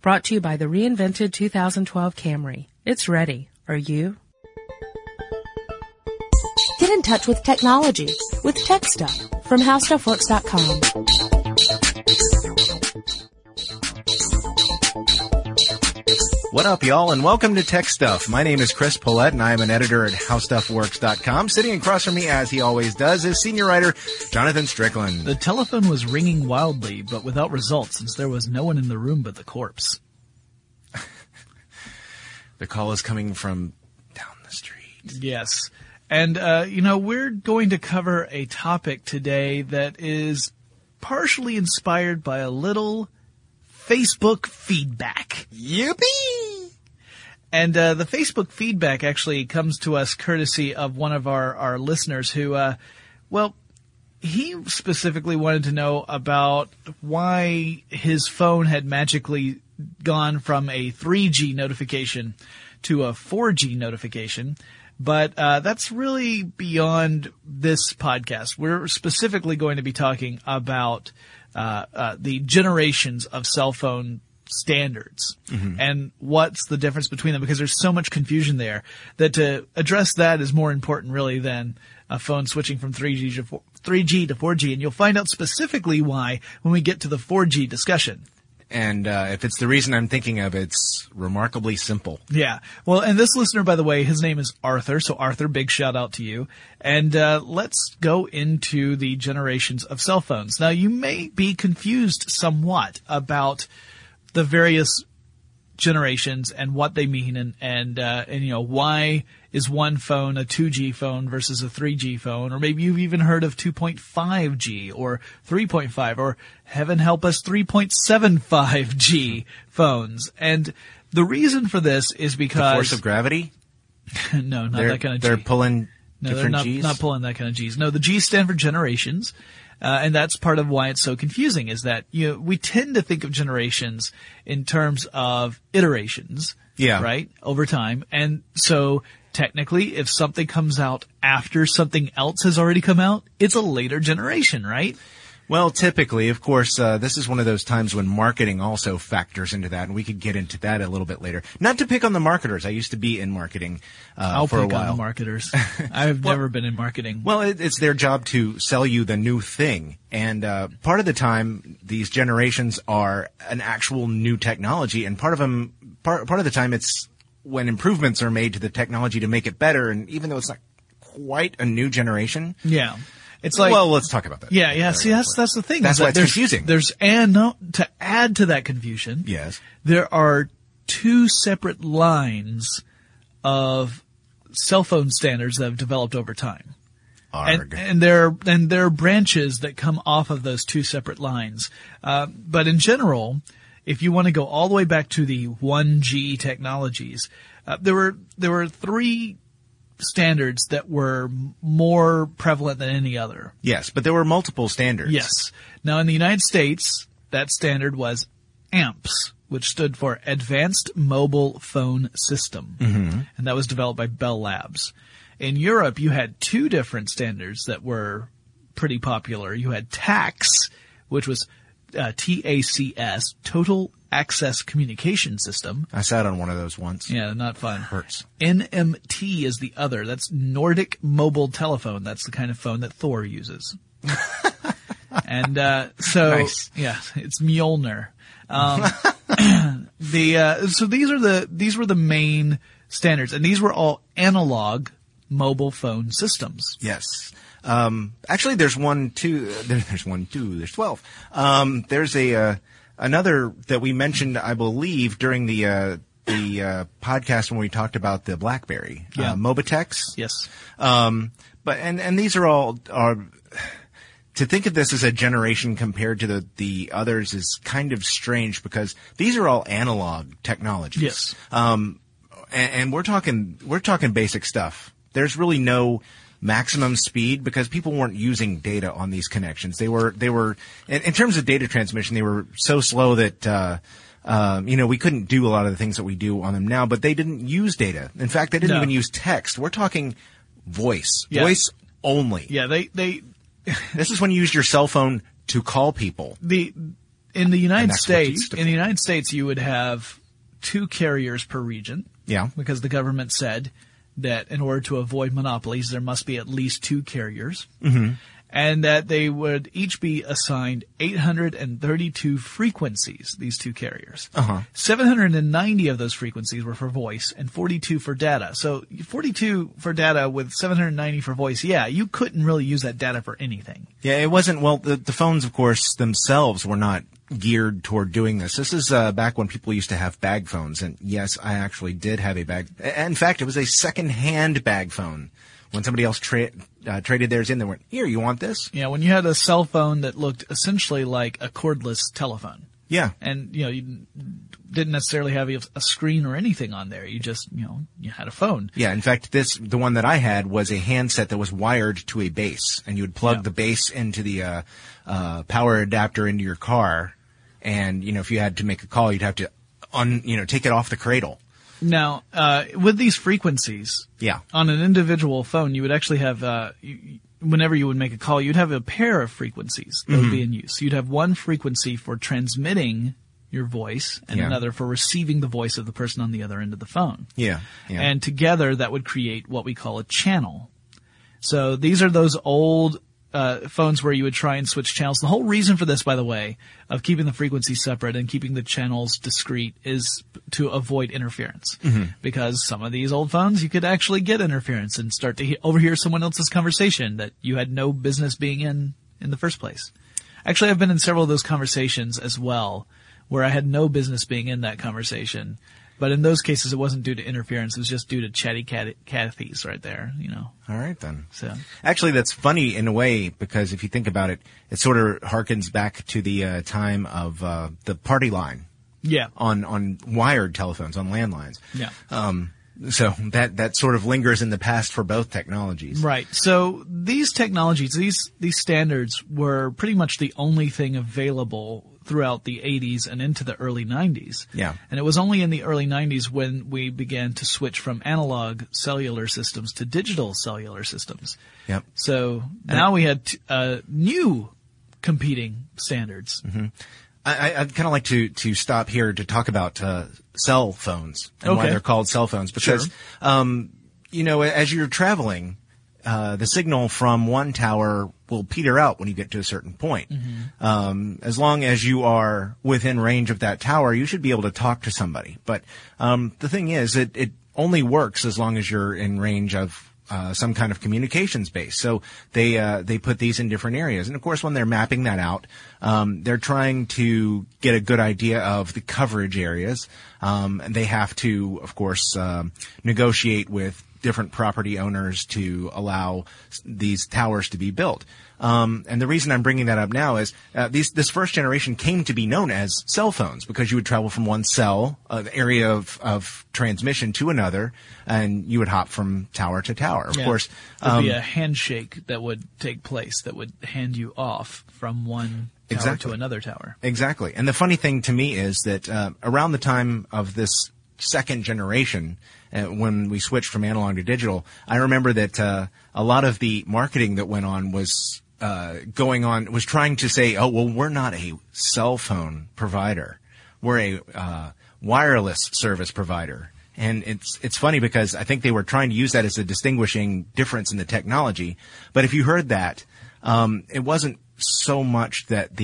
Brought to you by the reinvented 2012 Camry. It's ready. Are you? Get in touch with technology with Tech Stuff from HowStuffWorks.com. What up, y'all, and welcome to Tech Stuff. My name is Chris Paulette, and I'm an editor at HowStuffWorks.com. Sitting across from me, as he always does, is senior writer Jonathan Strickland. The telephone was ringing wildly, but without result, since there was no one in the room but the corpse. The call is coming from down the street. Yes. And, we're going to cover a topic today that is partially inspired by a little Facebook feedback. Yippee! And the Facebook feedback actually comes to us courtesy of one of our listeners who, he specifically wanted to know about why his phone had magically gone from a 3G notification to a 4G notification, but that's really beyond this podcast. We're specifically going to be talking about the generations of cell phone standards and what's the difference between them, because there's so much confusion there that to address that is more important really than a phone switching from 3G to 4G, and you'll find out specifically why when we get to the 4G discussion. And if it's the reason I'm thinking of, it's remarkably simple. Yeah. Well, and this listener, by the way, his name is Arthur. So, Arthur, big shout out to you. And let's go into the generations of cell phones. Now, you may be confused somewhat about the various generations and what they mean and why is one phone a 2G phone versus a 3G phone, or maybe you've even heard of 2.5G or 3.5 or heaven help us 3.75G phones. And the reason for this is because the force of gravity? No, not that kind of G. They're pulling different G's? Not pulling that kind of G's. No, the G's stand for generations. And that's part of why it's so confusing, is that we tend to think of generations in terms of iterations, right, over time. And so technically, if something comes out after something else has already come out, it's a later generation, right? Well, typically, of course, this is one of those times when marketing also factors into that, and we could get into that a little bit later. Not to pick on the marketers. I used to be in marketing for a while. I'll pick on the marketers. I've never been in marketing. Well, it's their job to sell you the new thing. And part of the time, these generations are an actual new technology, and part of the time, it's when improvements are made to the technology to make it better, and even though it's not quite a new generation. Yeah. It's like, well, let's talk about that. Yeah, yeah. See, that's the thing. That's why it's confusing. To add to that confusion, yes, there are two separate lines of cell phone standards that have developed over time, and there are branches that come off of those two separate lines. But in general, if you want to go all the way back to the 1G technologies, there were three standards that were more prevalent than any other. Yes, but there were multiple standards. Yes. Now, in the United States, that standard was AMPS, which stood for Advanced Mobile Phone System, mm-hmm. and that was developed by Bell Labs. In Europe, you had two different standards that were pretty popular. You had TACS, which was TACS, Total Access Communication System. I sat on one of those once. Yeah, not fun. Hurts. NMT is the other. That's Nordic Mobile Telephone. That's the kind of phone that Thor uses. And nice. Yeah, it's Mjolnir. So these were the main standards, and these were all analog mobile phone systems. Yes. Actually, there's 12. There's another that we mentioned, I believe, during the podcast when we talked about the BlackBerry, Mobitex. Yes. But these are all to think of this as a generation compared to the others is kind of strange because these are all analog technologies. Yes. And we're talking basic stuff. There's really no maximum speed because people weren't using data on these connections. They were in terms of data transmission, they were so slow that we couldn't do a lot of the things that we do on them now, but they didn't use data. In fact, they didn't even use text. We're talking voice only. Yeah, they this is when you used your cell phone to call people. In the United States you would have two carriers per region. Yeah. Because the government said that in order to avoid monopolies, there must be at least two carriers, mm-hmm. and that they would each be assigned 832 frequencies, these two carriers. Uh-huh. 790 of those frequencies were for voice and 42 for data. So 42 for data with 790 for voice, you couldn't really use that data for anything. Yeah, it wasn't – well, the phones, of course, themselves were not – geared toward doing this. This is back when people used to have bag phones, and yes, I actually did have a bag. In fact, it was a second-hand bag phone. When somebody else traded theirs in, they went, "Here, you want this?" Yeah, when you had a cell phone that looked essentially like a cordless telephone. Yeah, and you didn't necessarily have a screen or anything on there. You just you had a phone. Yeah, in fact, the one that I had was a handset that was wired to a base, and you would plug the base into the power adapter into your car. And, if you had to make a call, you'd have to, take it off the cradle. Now, with these frequencies, on an individual phone, you would actually have, whenever you would make a call, you'd have a pair of frequencies that mm-hmm. would be in use. You'd have one frequency for transmitting your voice and another for receiving the voice of the person on the other end of the phone. Yeah. Yeah. And together that would create what we call a channel. So these are those old phones where you would try and switch channels. The whole reason for this, by the way, of keeping the frequency separate and keeping the channels discrete is to avoid interference. Mm-hmm. Because some of these old phones, you could actually get interference and start to overhear someone else's conversation that you had no business being in the first place. Actually, I've been in several of those conversations as well where I had no business being in that conversation. But in those cases, it wasn't due to interference. It was just due to chatty Cathy's right there, All right, then. So actually, that's funny in a way because if you think about it, it sort of harkens back to the time of the party line. Yeah. On wired telephones, on landlines. Yeah. So that sort of lingers in the past for both technologies. Right. So these technologies, these standards were pretty much the only thing available throughout the 80s and into the early 90s. Yeah. And it was only in the early 90s when we began to switch from analog cellular systems to digital cellular systems. Yep. So now we had a new competing standards. Mm-hmm. I'd kind of like to stop here to talk about cell phones and why they're called cell phones. Because, you know, as you're traveling, the signal from one tower will peter out when you get to a certain point. Mm-hmm. As long as you are within range of that tower, you should be able to talk to somebody. But the thing is, it only works as long as you're in range of some kind of communications base. So they put these in different areas. And of course, when they're mapping that out, they're trying to get a good idea of the coverage areas. And they have to, of course, negotiate with different property owners to allow these towers to be built. And the reason I'm bringing that up now is this first generation came to be known as cell phones because you would travel from one cell, the area of transmission, to another, and you would hop from tower to tower. Of course, there'd be a handshake that would take place that would hand you off from one tower to another tower. Exactly. And the funny thing to me is that around the time of this second generation, when we switched from analog to digital, I remember that a lot of the marketing that went on was trying to say, oh, well, we're not a cell phone provider. We're a wireless service provider. And it's funny because I think they were trying to use that as a distinguishing difference in the technology. But if you heard that, it wasn't so much that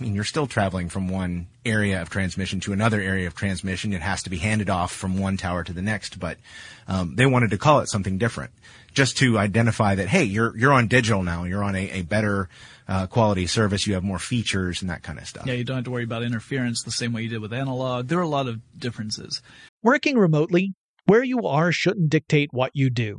you're still traveling from one area of transmission to another area of transmission. It has to be handed off from one tower to the next, but they wanted to call it something different just to identify that, hey, you're on digital now. You're on a better quality service. You have more features and that kind of stuff. Yeah, you don't have to worry about interference the same way you did with analog. There are a lot of differences. Working remotely, where you are shouldn't dictate what you do.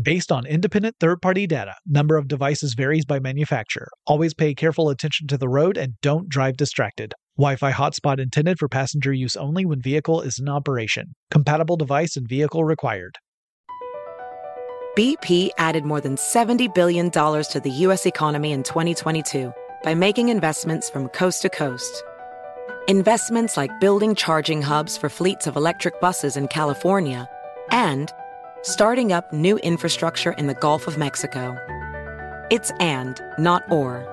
Based on independent third-party data, number of devices varies by manufacturer. Always pay careful attention to the road and don't drive distracted. Wi-Fi hotspot intended for passenger use only when vehicle is in operation. Compatible device and vehicle required. BP added more than $70 billion to the U.S. economy in 2022 by making investments from coast to coast. Investments like building charging hubs for fleets of electric buses in California and starting up new infrastructure in the Gulf of Mexico. It's and, not or.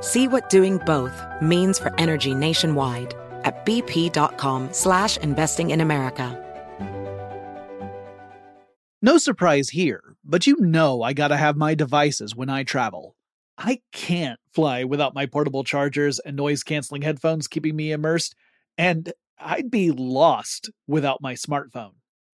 See what doing both means for energy nationwide at bp.com/investing in America. No surprise here, but you know I gotta have my devices when I travel. I can't fly without my portable chargers and noise-canceling headphones keeping me immersed, and I'd be lost without my smartphone.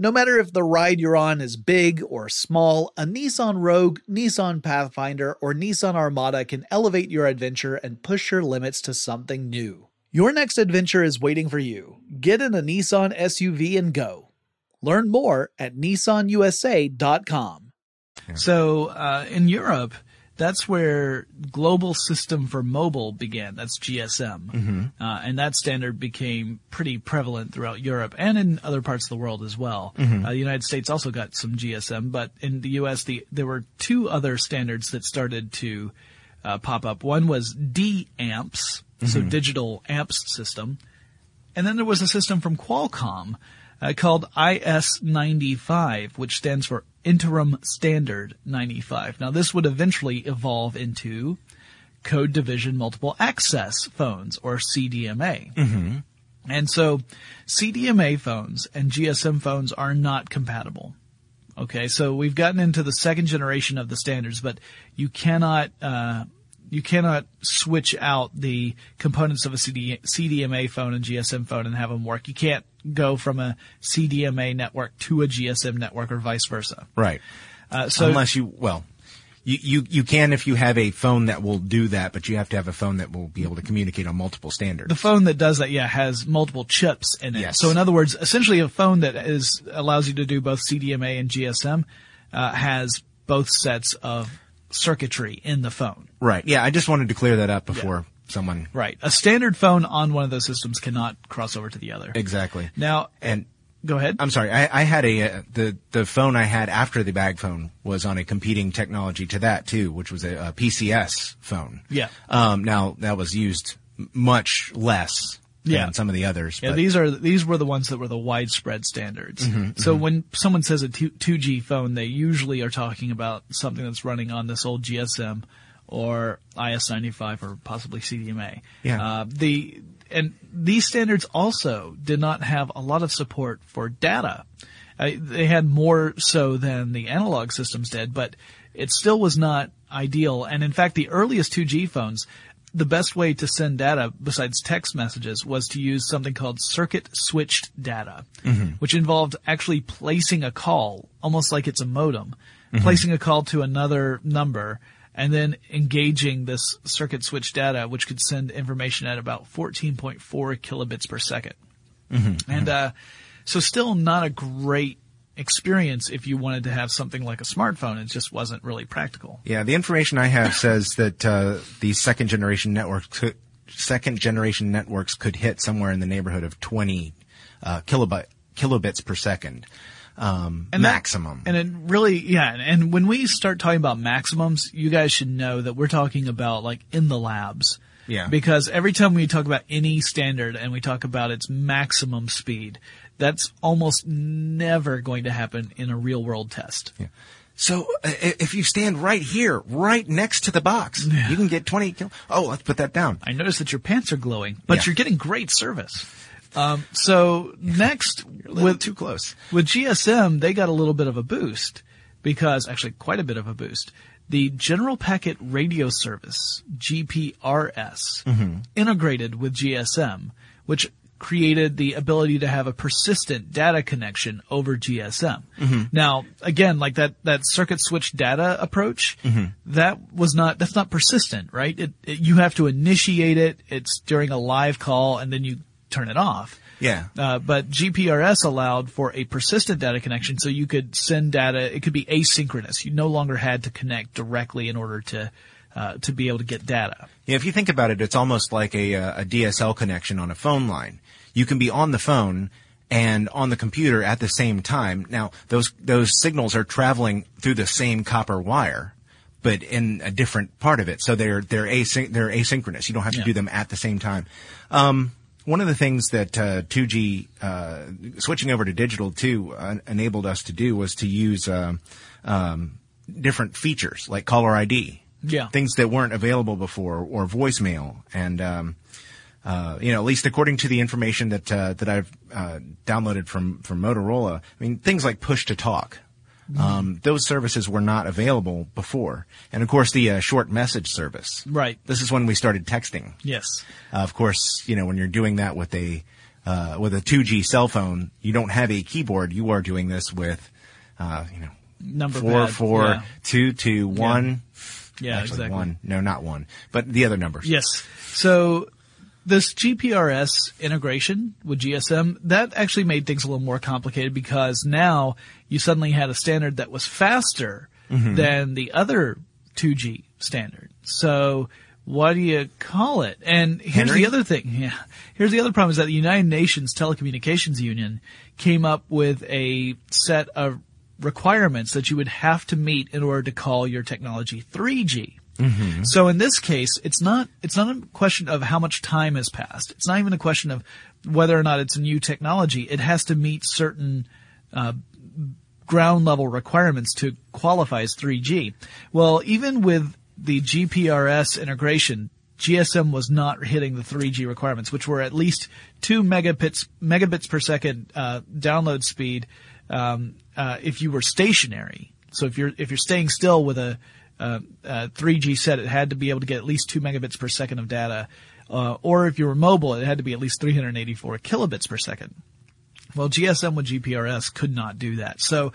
No matter if the ride you're on is big or small, a Nissan Rogue, Nissan Pathfinder, or Nissan Armada can elevate your adventure and push your limits to something new. Your next adventure is waiting for you. Get in a Nissan SUV and go. Learn more at nissanusa.com. So in Europe, that's where Global System for Mobile began. That's GSM. Mm-hmm. And that standard became pretty prevalent throughout Europe and in other parts of the world as well. Mm-hmm. The United States also got some GSM, but in the U.S., there were two other standards that started to pop up. One was D-AMPS, mm-hmm. so digital AMPS system. And then there was a system from Qualcomm called IS-95, which stands for Interim Standard 95. Now, this would eventually evolve into Code Division Multiple Access Phones, or CDMA. Mm-hmm. And so CDMA phones and GSM phones are not compatible. Okay, so we've gotten into the second generation of the standards, but you cannot switch out the components of a CDMA phone and GSM phone and have them work. You can't go from a CDMA network to a GSM network or vice versa. Right. Unless you, well, you can if you have a phone that will do that, but you have to have a phone that will be able to communicate on multiple standards. The phone that does that, yeah, has multiple chips in it. Yes. So in other words, essentially a phone that allows you to do both CDMA and GSM has both sets of circuitry in the phone. Right. Yeah, I just wanted to clear that up before someone. Right. A standard phone on one of those systems cannot cross over to the other. Exactly. Now, and go ahead. I'm sorry. I had the phone I had after the bag phone was on a competing technology to that too, which was a PCS phone. Yeah. Now that was used much less than some of the others. Yeah. But these were the ones that were the widespread standards. Mm-hmm, so when someone says a 2G phone, they usually are talking about something that's running on this old GSM or IS-95 or possibly CDMA. Yeah. And these standards also did not have a lot of support for data. They had more so than the analog systems did, but it still was not ideal. And in fact, the earliest 2G phones, the best way to send data besides text messages was to use something called circuit switched data, mm-hmm. which involved actually placing a call, almost like it's a modem, mm-hmm. placing a call to another number and then engaging this circuit switch data, which could send information at about 14.4 kilobits per second. Mm-hmm. And so still not a great experience if you wanted to have something like a smartphone. It just wasn't really practical. Yeah, the information I have says that the second generation networks could hit somewhere in the neighborhood of 20 kilobits per second. And maximum. And when we start talking about maximums, you guys should know that we're talking about like in the labs. Yeah. Because every time we talk about any standard and we talk about its maximum speed, that's almost never going to happen in a real world test. Yeah. So if you stand right here, right next to the box, you can get 20 kilo. Oh, let's put that down. I noticed that your pants are glowing, but you're getting great service. So next, too close. With GSM, they got a little bit of a boost because actually quite a bit of a boost. The General Packet Radio Service, GPRS, mm-hmm. integrated with GSM, which created the ability to have a persistent data connection over GSM. Mm-hmm. Now, again, like that circuit switch data approach, mm-hmm. that's not persistent, right? You have to initiate it. It's during a live call and then you turn it off. Yeah. But GPRS allowed for a persistent data connection, so you could send data. It could be asynchronous. You no longer had to connect directly in order to be able to get data. Yeah. If you think about it, it's almost like a DSL connection on a phone line. You can be on the phone and on the computer at the same time. Now, those signals are traveling through the same copper wire, but in a different part of it. So they're asynchronous. You don't have to do them at the same time. One of the things that 2G switching over to digital too enabled us to do was to use different features like caller ID, things that weren't available before, or voicemail, and at least according to the information that I've downloaded from Motorola, I mean things like push to talk. Mm-hmm. Those services were not available before. And, of course, the short message service. Right. This is when we started texting. Yes. Of course, when you're doing that with a with a 2G cell phone, you don't have a keyboard. You are doing this with, you know, number 4, 4, yeah. 2, 2, 1. Yeah, actually, exactly. 1. No, not 1, but the other numbers. Yes. So this GPRS integration with GSM, that actually made things a little more complicated because now you suddenly had a standard that was faster than the other 2G standard. So what do you call it? And here's the other thing. Yeah. Here's the other problem is that the United Nations Telecommunications Union came up with a set of requirements that you would have to meet in order to call your technology 3G. Mm-hmm. So in this case, it's not a question of how much time has passed. It's not even a question of whether or not it's a new technology. It has to meet certain ground level requirements to qualify as 3G. Well, even with the GPRS integration, GSM was not hitting the 3G requirements, which were at least 2 megabits per second download speed if you were stationary. So if you're staying still with a 3G set, it had to be able to get at least 2 megabits per second of data. Or if you were mobile, it had to be at least 384 kilobits per second. Well, GSM with GPRS could not do that. So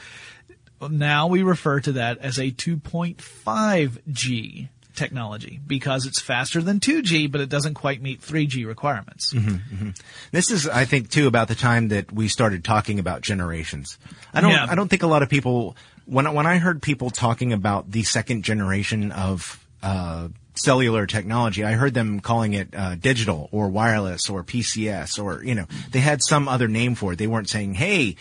now we refer to that as a 2.5G technology because it's faster than 2G, but it doesn't quite meet 3G requirements. Mm-hmm, mm-hmm. This is, I think, too, about the time that we started talking about generations. I don't think a lot of people, when I heard people talking about the second generation of cellular technology, I heard them calling it digital or wireless or PCS or, you know, they had some other name for it. They weren't saying, hey,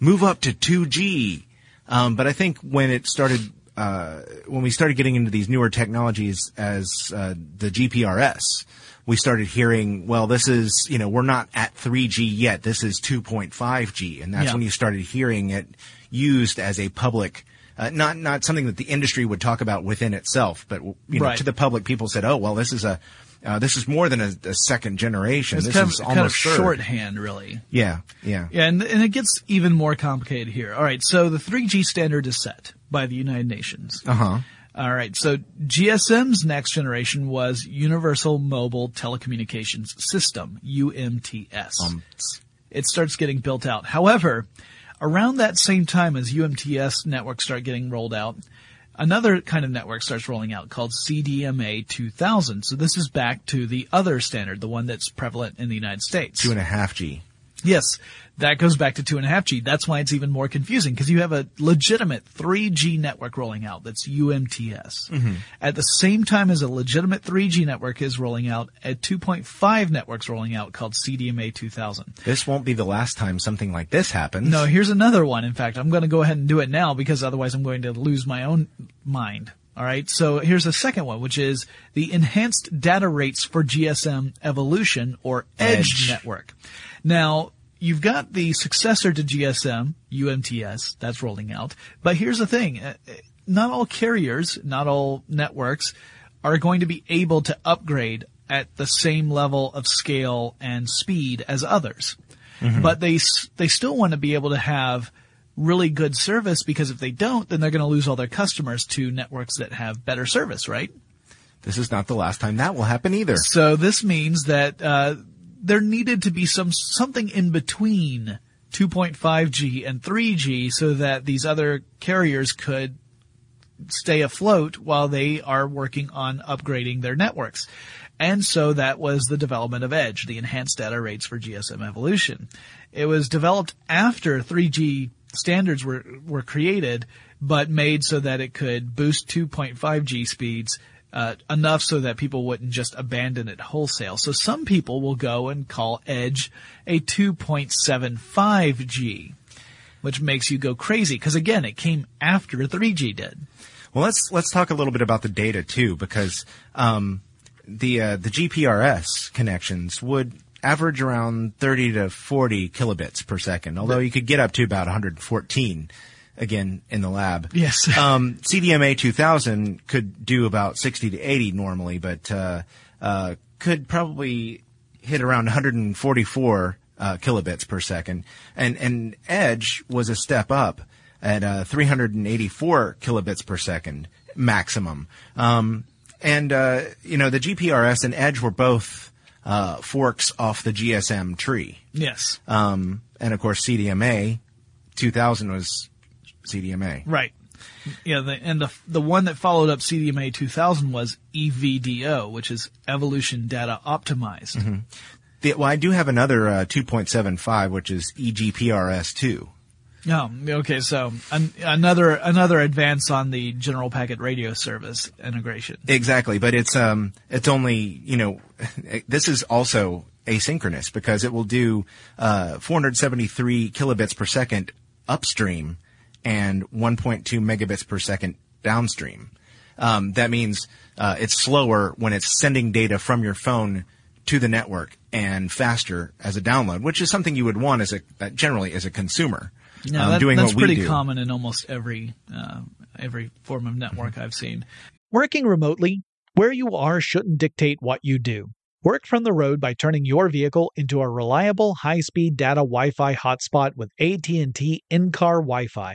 move up to 2G. But I think when it started, when we started getting into these newer technologies as, the GPRS, we started hearing, well, this is, you know, we're not at 3G yet. This is 2.5G. And that's when you started hearing it used as a public, not something that the industry would talk about within itself, but, you know, to the public, people said, oh, well, this is this is more than a second generation. It's kind of shorthand, really. Yeah, yeah. Yeah, and it gets even more complicated here. All right, so the 3G standard is set by the United Nations. Uh-huh. All right, so GSM's next generation was Universal Mobile Telecommunications System, UMTS. It starts getting built out. However, around that same time as UMTS networks start getting rolled out, another kind of network starts rolling out called CDMA2000. So this is back to the other standard, the one that's prevalent in the United States. 2.5G. Yes, that goes back to 2.5G. That's why it's even more confusing because you have a legitimate 3G network rolling out that's UMTS. Mm-hmm. At the same time as a legitimate 3G network is rolling out, a 2.5 network's rolling out called CDMA2000. This won't be the last time something like this happens. No, here's another one. In fact, I'm going to go ahead and do it now because otherwise I'm going to lose my own mind. All right, so here's the second one, which is the Enhanced Data Rates for GSM Evolution, or EDGE network. Now, you've got the successor to GSM, UMTS, that's rolling out. But here's the thing. Not all carriers, not all networks are going to be able to upgrade at the same level of scale and speed as others. Mm-hmm. But they still want to be able to have really good service because if they don't, then they're going to lose all their customers to networks that have better service, right? This is not the last time that will happen either. So this means that there needed to be something in between 2.5G and 3G so that these other carriers could stay afloat while they are working on upgrading their networks. And so that was the development of EDGE, the Enhanced Data Rates for GSM Evolution. It was developed after 3G standards were created, but made so that it could boost 2.5G speeds enough so that people wouldn't just abandon it wholesale. So some people will go and call EDGE a 2.75G, which makes you go crazy because, again, it came after 3G did. Well, let's talk a little bit about the data too, because the GPRS connections would average around 30 to 40 kilobits per second, although you could get up to about 114, again, in the lab. Yes. CDMA 2000 could do about 60 to 80 normally, but could probably hit around 144 kilobits per second. And EDGE was a step up at 384 kilobits per second maximum. And, you know, the GPRS and EDGE were both forks off the GSM tree. Yes. And of course, CDMA 2000 was CDMA. Right. Yeah, the one that followed up CDMA 2000 was EVDO, which is Evolution Data Optimized. Mm-hmm. Well, I do have another 2.75, which is EGPRS 2. Oh, okay, so another advance on the general packet radio service integration. Exactly, but it's only, you know, this is also asynchronous because it will do 473 kilobits per second upstream and 1.2 megabits per second downstream. That means it's slower when it's sending data from your phone to the network and faster as a download, which is something you would want as a generally as a consumer. No, that's pretty common in almost every form of network I've seen. Working remotely, where you are shouldn't dictate what you do. Work from the road by turning your vehicle into a reliable high-speed data Wi-Fi hotspot with AT&T in-car Wi-Fi.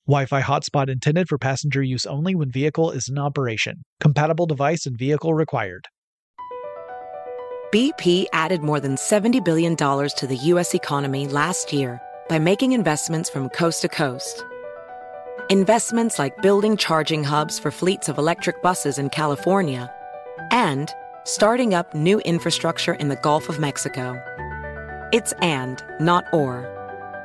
Wi-Fi hotspot intended for passenger use only when vehicle is in operation. Compatible device and vehicle required. BP added more than $70 billion to the U.S. economy last year by making investments from coast to coast. Investments like building charging hubs for fleets of electric buses in California and starting up new infrastructure in the Gulf of Mexico. It's and, not or.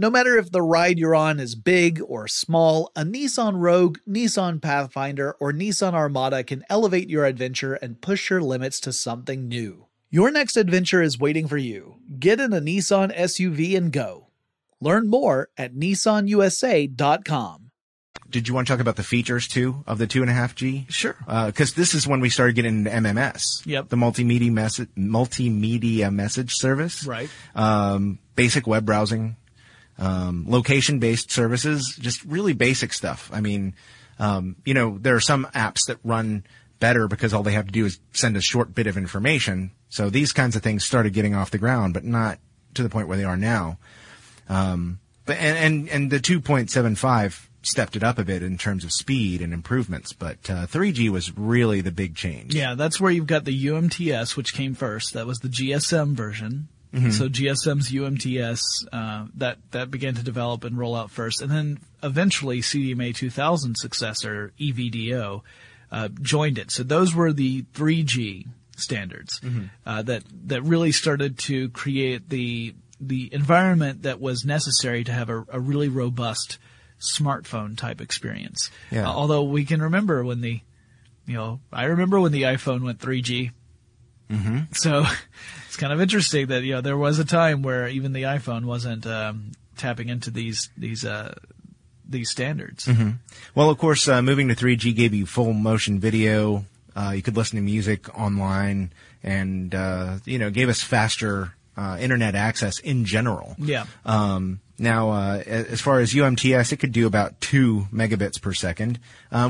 No matter if the ride you're on is big or small, a Nissan Rogue, Nissan Pathfinder, or Nissan Armada can elevate your adventure and push your limits to something new. Your next adventure is waiting for you. Get in a Nissan SUV and go. Learn more at nissanusa.com. Did you want to talk about the features, too, of the 2.5G? Sure. Because this is when we started getting into MMS. Yep. The multimedia message service. Right. Basic web browsing. Location-based services, just really basic stuff. I mean, you know, there are some apps that run better because all they have to do is send a short bit of information. So these kinds of things started getting off the ground, but not to the point where they are now. But the 2.75 stepped it up a bit in terms of speed and improvements, but 3G was really the big change. Yeah, that's where you've got the UMTS, which came first. That was the GSM version. Mm-hmm. So GSM's UMTS, that began to develop and roll out first. And then eventually CDMA2000 successor, EVDO, joined it. So those were the 3G standards, mm-hmm. that really started to create the environment that was necessary to have a really robust smartphone type experience. Yeah. Although we can remember when the iPhone went 3G. Mm-hmm. So it's kind of interesting that, there was a time where even the iPhone wasn't tapping into these standards. Mm-hmm. Well, of course, moving to 3G gave you full motion video. You could listen to music online and, gave us faster internet access in general. Yeah. Now, as far as UMTS, it could do about 2 megabits per second,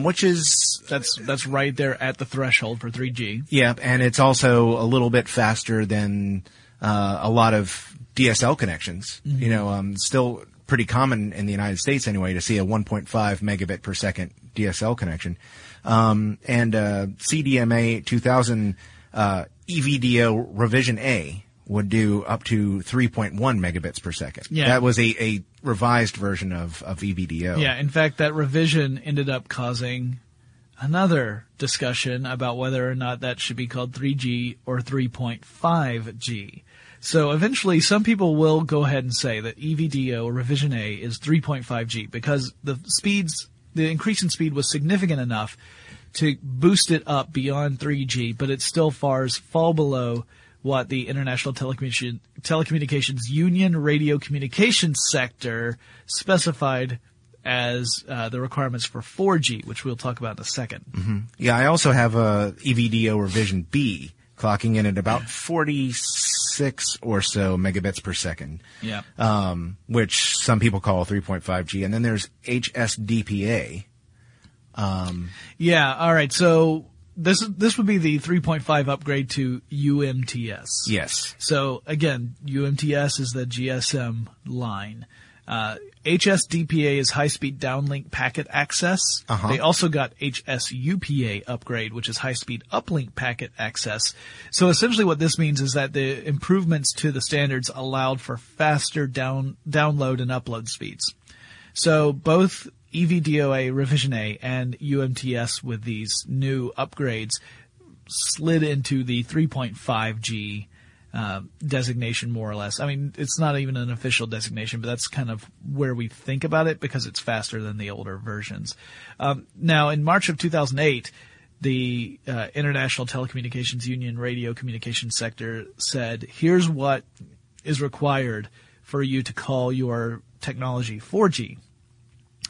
which is... That's right there at the threshold for 3G. Yeah, and it's also a little bit faster than a lot of DSL connections. Mm-hmm. Still pretty common in the United States anyway to see a 1.5 megabit per second DSL connection. And CDMA 2000 EVDO Revision A would do up to 3.1 megabits per second. Yeah. That was a revised version of EVDO. Yeah, in fact, that revision ended up causing another discussion about whether or not that should be called 3G or 3.5G. So eventually some people will go ahead and say that EVDO or Revision A is 3.5G because the increase in speed was significant enough to boost it up beyond 3G, but it still fall below what the International Telecommunications Union radio communications sector specified as the requirements for 4G, which we'll talk about in a second. Mm-hmm. Yeah, I also have a EVDO Revision B clocking in at about 46 or so megabits per second, yeah. Which some people call 3.5G. And then there's HSDPA. Yeah, all right, so... This would be the 3.5 upgrade to UMTS. Yes. So again, UMTS is the GSM line. HSDPA is high-speed downlink packet access. Uh-huh. They also got HSUPA upgrade, which is high-speed uplink packet access. So essentially what this means is that the improvements to the standards allowed for faster download and upload speeds. So both EVDOA Revision A and UMTS with these new upgrades slid into the 3.5G designation more or less. I mean, it's not even an official designation, but that's kind of where we think about it because it's faster than the older versions. Now, in March of 2008, the International Telecommunications Union radio communications sector said, here's what is required for you to call your technology 4G.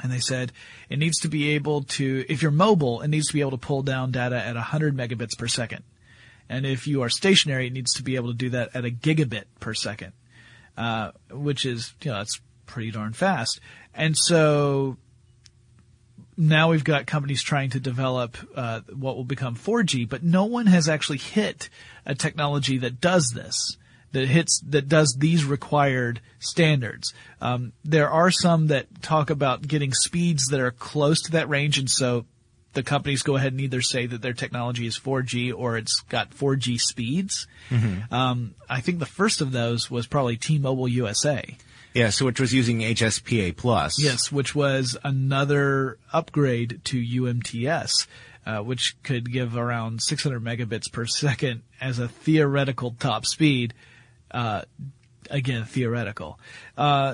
And they said it needs to be able to, if you're mobile, it needs to be able to pull down data at 100 megabits per second. And if you are stationary, it needs to be able to do that at 1 gigabit per second, which is, that's pretty darn fast. And so now we've got companies trying to develop what will become 4G, but no one has actually hit a technology that does this. That does these required standards. There are some that talk about getting speeds that are close to that range, and so the companies go ahead and either say that their technology is 4G or it's got 4G speeds. Mm-hmm. I think the first of those was probably T-Mobile USA. Yeah, so which was using HSPA Plus. Yes, which was another upgrade to UMTS. Which could give around 600 megabits per second as a theoretical top speed. Again, theoretical.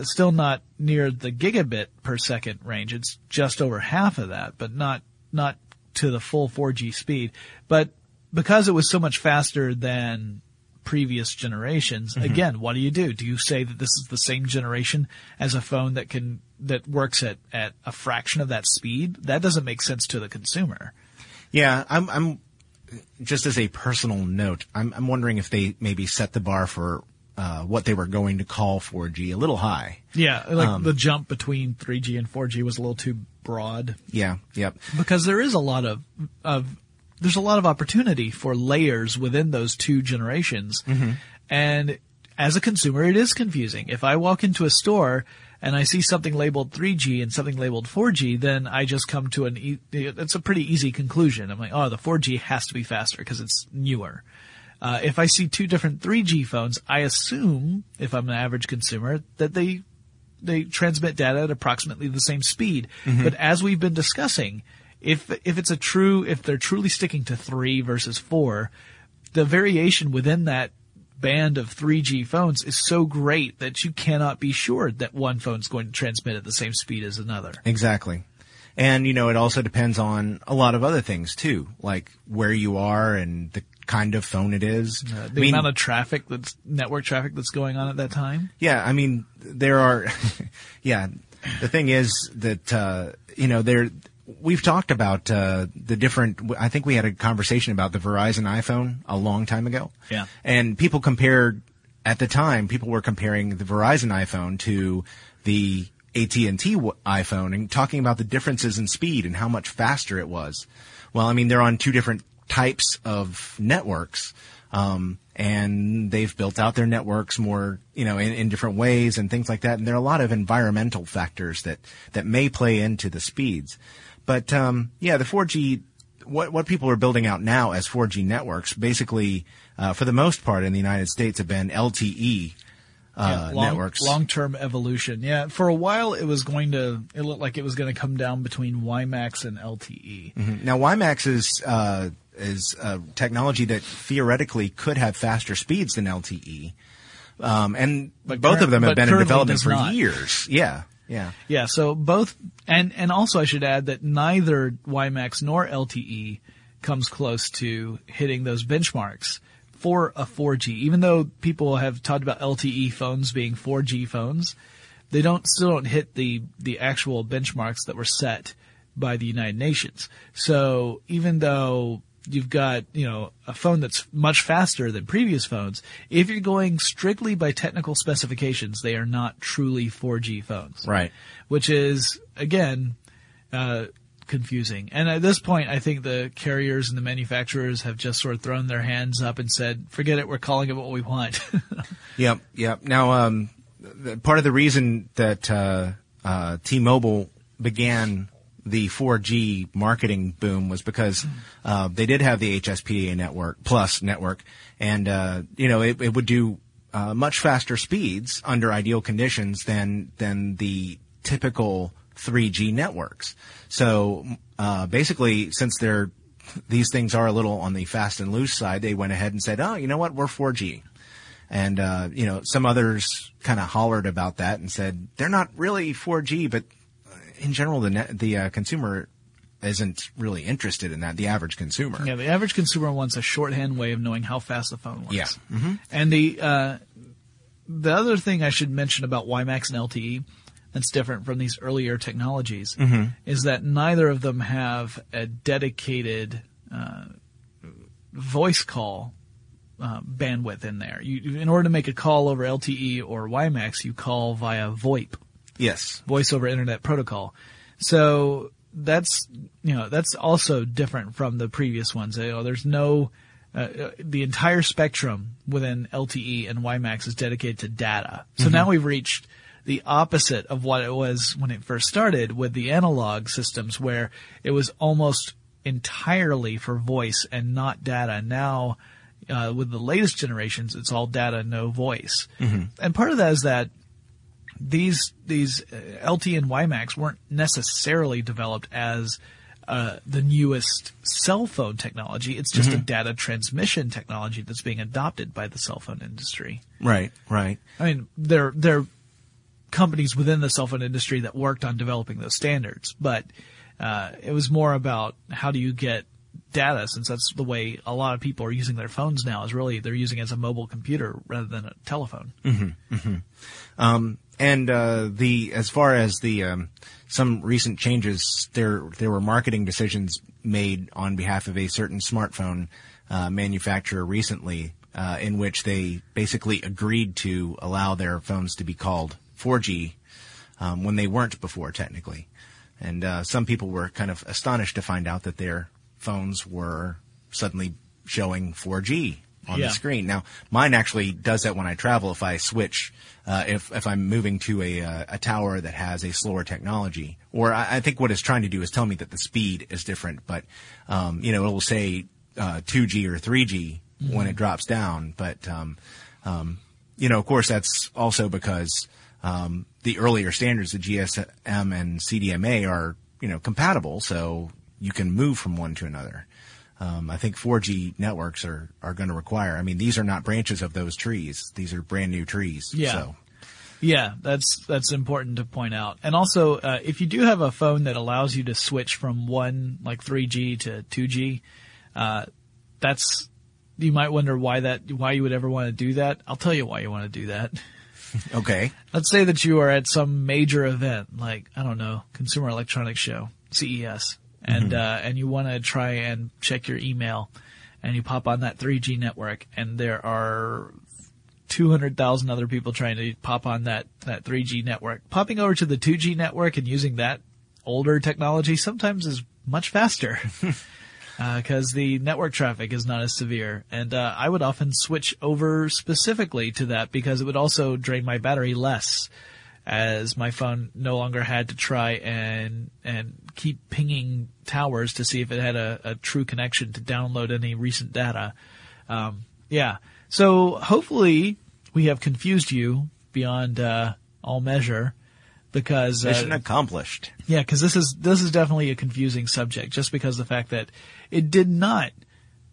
Still not near the gigabit per second range. It's just over half of that, but not to the full 4G speed. But because it was so much faster than previous generations, mm-hmm. Again, what do you do? Do you say that this is the same generation as a phone that works at a fraction of that speed? That doesn't make sense to the consumer. Yeah, I'm just as a personal note, I'm wondering if they maybe set the bar for what they were going to call 4G a little high. Yeah, like the jump between 3G and 4G was a little too broad. Yeah, yep. Because there is there's a lot of opportunity for layers within those two generations. Mm-hmm. And as a consumer, it is confusing. If I walk into a store and I see something labeled 3G and something labeled 4G, then I just come to it's a pretty easy conclusion. I'm like, the 4G has to be faster because it's newer. If I see two different 3G phones, I assume, if I'm an average consumer, that they transmit data at approximately the same speed. Mm-hmm. But as we've been discussing, if they're truly sticking to 3 versus 4, the variation within that band of 3G phones is so great that you cannot be sure that one phone's going to transmit at the same speed as another. Exactly. And, you know, it also depends on a lot of other things, too, like where you are and the kind of phone it is. The amount of traffic network traffic that's going on at that time. Yeah. I mean, there are – yeah. The thing is that, you know, we've talked about the different – I think we had a conversation about the Verizon iPhone a long time ago. Yeah. And people compared – at the time, people were comparing the Verizon iPhone to the AT&T iPhone and talking about the differences in speed and how much faster it was. Well, I mean, they're on two different types of networks, and they've built out their networks more, you know, in different ways and things like that. And there are a lot of environmental factors that may play into the speeds. But, yeah, the 4G, what people are building out now as 4G networks, basically, for the most part in the United States have been LTE, networks. Long-term evolution. Yeah. For a while, it looked like it was going to come down between WiMAX and LTE. Mm-hmm. Now, WiMAX is a technology that theoretically could have faster speeds than LTE. But both of them have been in development for years. Yeah. Yeah. Yeah. So both, and also I should add that neither WiMAX nor LTE comes close to hitting those benchmarks for a 4G. Even though people have talked about LTE phones being 4G phones, they still don't hit the actual benchmarks that were set by the United Nations. So even though you've got, you know, a phone that's much faster than previous phones, if you're going strictly by technical specifications, they are not truly 4G phones. Right. Which is, again, confusing. And at this point, I think the carriers and the manufacturers have just sort of thrown their hands up and said, forget it, we're calling it what we want. Yep. Now, part of the reason that T-Mobile began the 4G marketing boom was because they did have the HSPA network, Plus network, and you know, it would do much faster speeds under ideal conditions than the typical 3G networks. So basically, since these things are a little on the fast and loose side, they went ahead and said, oh, you know what, we're 4G. And you know, some others kind of hollered about that and said, they're not really 4G, but in general, the consumer isn't really interested in that, the average consumer. Yeah, the average consumer wants a shorthand way of knowing how fast the phone works. Yeah. Mm-hmm. And the other thing I should mention about WiMAX and LTE that's different from these earlier technologies is that neither of them have a dedicated voice call bandwidth in there. In order to make a call over LTE or WiMAX, you call via VoIP. Yes. Voice over Internet Protocol. So that's also different from the previous ones. You know, there's no, the entire spectrum within LTE and WiMAX is dedicated to data. So now we've reached the opposite of what it was when it first started with the analog systems, where it was almost entirely for voice and not data. Now, with the latest generations, it's all data, no voice. Mm-hmm. And part of that is that these LTE and WiMAX weren't necessarily developed as the newest cell phone technology. It's just a data transmission technology that's being adopted by the cell phone industry. Right. I mean, there are companies within the cell phone industry that worked on developing those standards, but it was more about how do you get data, since that's the way a lot of people are using their phones now, is really they're using it as a mobile computer rather than a telephone. And as far as the some recent changes, there were marketing decisions made on behalf of a certain smartphone manufacturer recently, in which they basically agreed to allow their phones to be called 4G when they weren't before, technically. And some people were kind of astonished to find out that their phones were suddenly showing 4G on the screen. Now, mine actually does that when I travel. If I switch, if I'm moving to a tower that has a slower technology, or I think what it's trying to do is tell me that the speed is different, but, you know, it will say, 2G or 3G when it drops down. But, you know, of course, that's also because the earlier standards, the GSM and CDMA, are, you know, compatible, so you can move from one to another. I think 4G networks are going to require, I mean, these are not branches of those trees. These are brand new trees. Yeah. So. Yeah, that's important to point out. And also, if you do have a phone that allows you to switch from one, like 3G to 2G, that's, you might wonder why you would ever want to do that. I'll tell you why you want to do that. Okay. Let's say that you are at some major event, like, I don't know, Consumer Electronics Show, CES. And you want to try and check your email, and you pop on that 3G network, and there are 200,000 other people trying to pop on that 3G network. Popping over to the 2G network and using that older technology sometimes is much faster because the network traffic is not as severe. And I would often switch over specifically to that because it would also drain my battery less, as my phone no longer had to try and keep pinging towers to see if it had a true connection to download any recent data. Yeah. So hopefully we have confused you beyond all measure, because mission accomplished. Yeah, because this is definitely a confusing subject, just because of the fact that it did not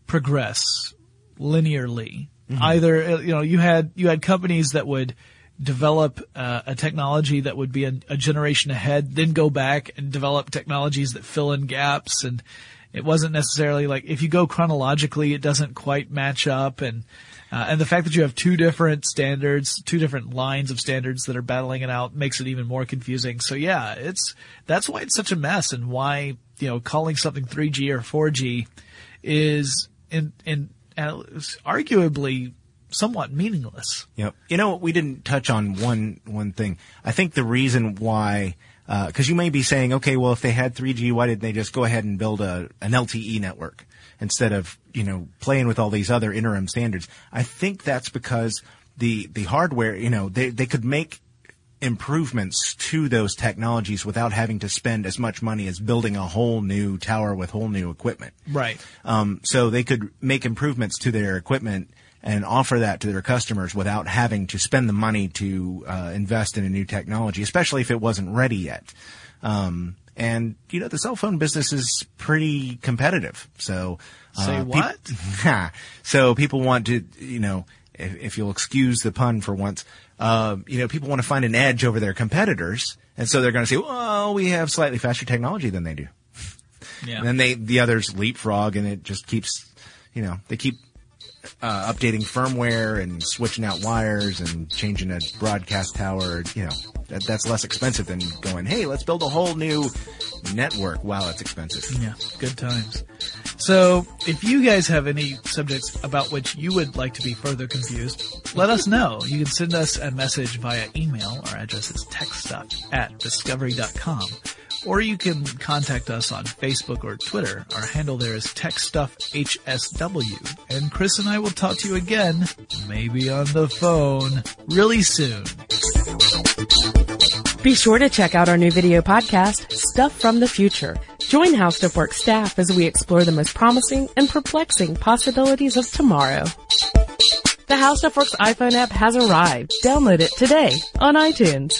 progress linearly. Mm-hmm. Either, you know, you had companies that would develop a technology that would be a generation ahead, then go back and develop technologies that fill in gaps. And it wasn't necessarily like, if you go chronologically, it doesn't quite match up. And the fact that you have two different standards, two different lines of standards that are battling it out, makes it even more confusing. So yeah, that's why it's such a mess, and why, you know, calling something 3G or 4G is arguably somewhat meaningless. Yep. You know, we didn't touch on one thing. I think the reason why, because you may be saying, okay, well, if they had 3G, why didn't they just go ahead and build an LTE network instead of, you know, playing with all these other interim standards? I think that's because the hardware, you know, they could make improvements to those technologies without having to spend as much money as building a whole new tower with whole new equipment. Right. So they could make improvements to their equipment and offer that to their customers without having to spend the money to invest in a new technology, especially if it wasn't ready yet. And, you know, the cell phone business is pretty competitive. So say what? So people want to, you know, if you'll excuse the pun for once, you know, people want to find an edge over their competitors. And so they're going to say, well, we have slightly faster technology than they do. Yeah. And then the others leapfrog, and it just keeps, you know, they keep updating firmware and switching out wires and changing a broadcast tower. You know, that's less expensive than going, hey, let's build a whole new network. Wow, that's expensive. Yeah, good times. So if you guys have any subjects about which you would like to be further confused, let us know. You can send us a message via email. Our address is techstuff@discovery.com. Or you can contact us on Facebook or Twitter. Our handle there is TechStuffHSW. And Chris and I will talk to you again, maybe on the phone, really soon. Be sure to check out our new video podcast, Stuff from the Future. Join HowStuffWorks staff as we explore the most promising and perplexing possibilities of tomorrow. The HowStuffWorks iPhone app has arrived. Download it today on iTunes.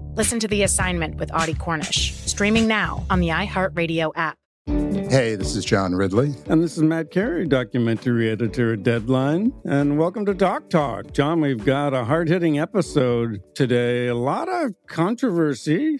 Listen to The Assignment with Audie Cornish, streaming now on the iHeartRadio app. Hey, this is John Ridley. And this is Matt Carey, documentary editor at Deadline. And welcome to Doc Talk. John, we've got a hard-hitting episode today. A lot of controversy.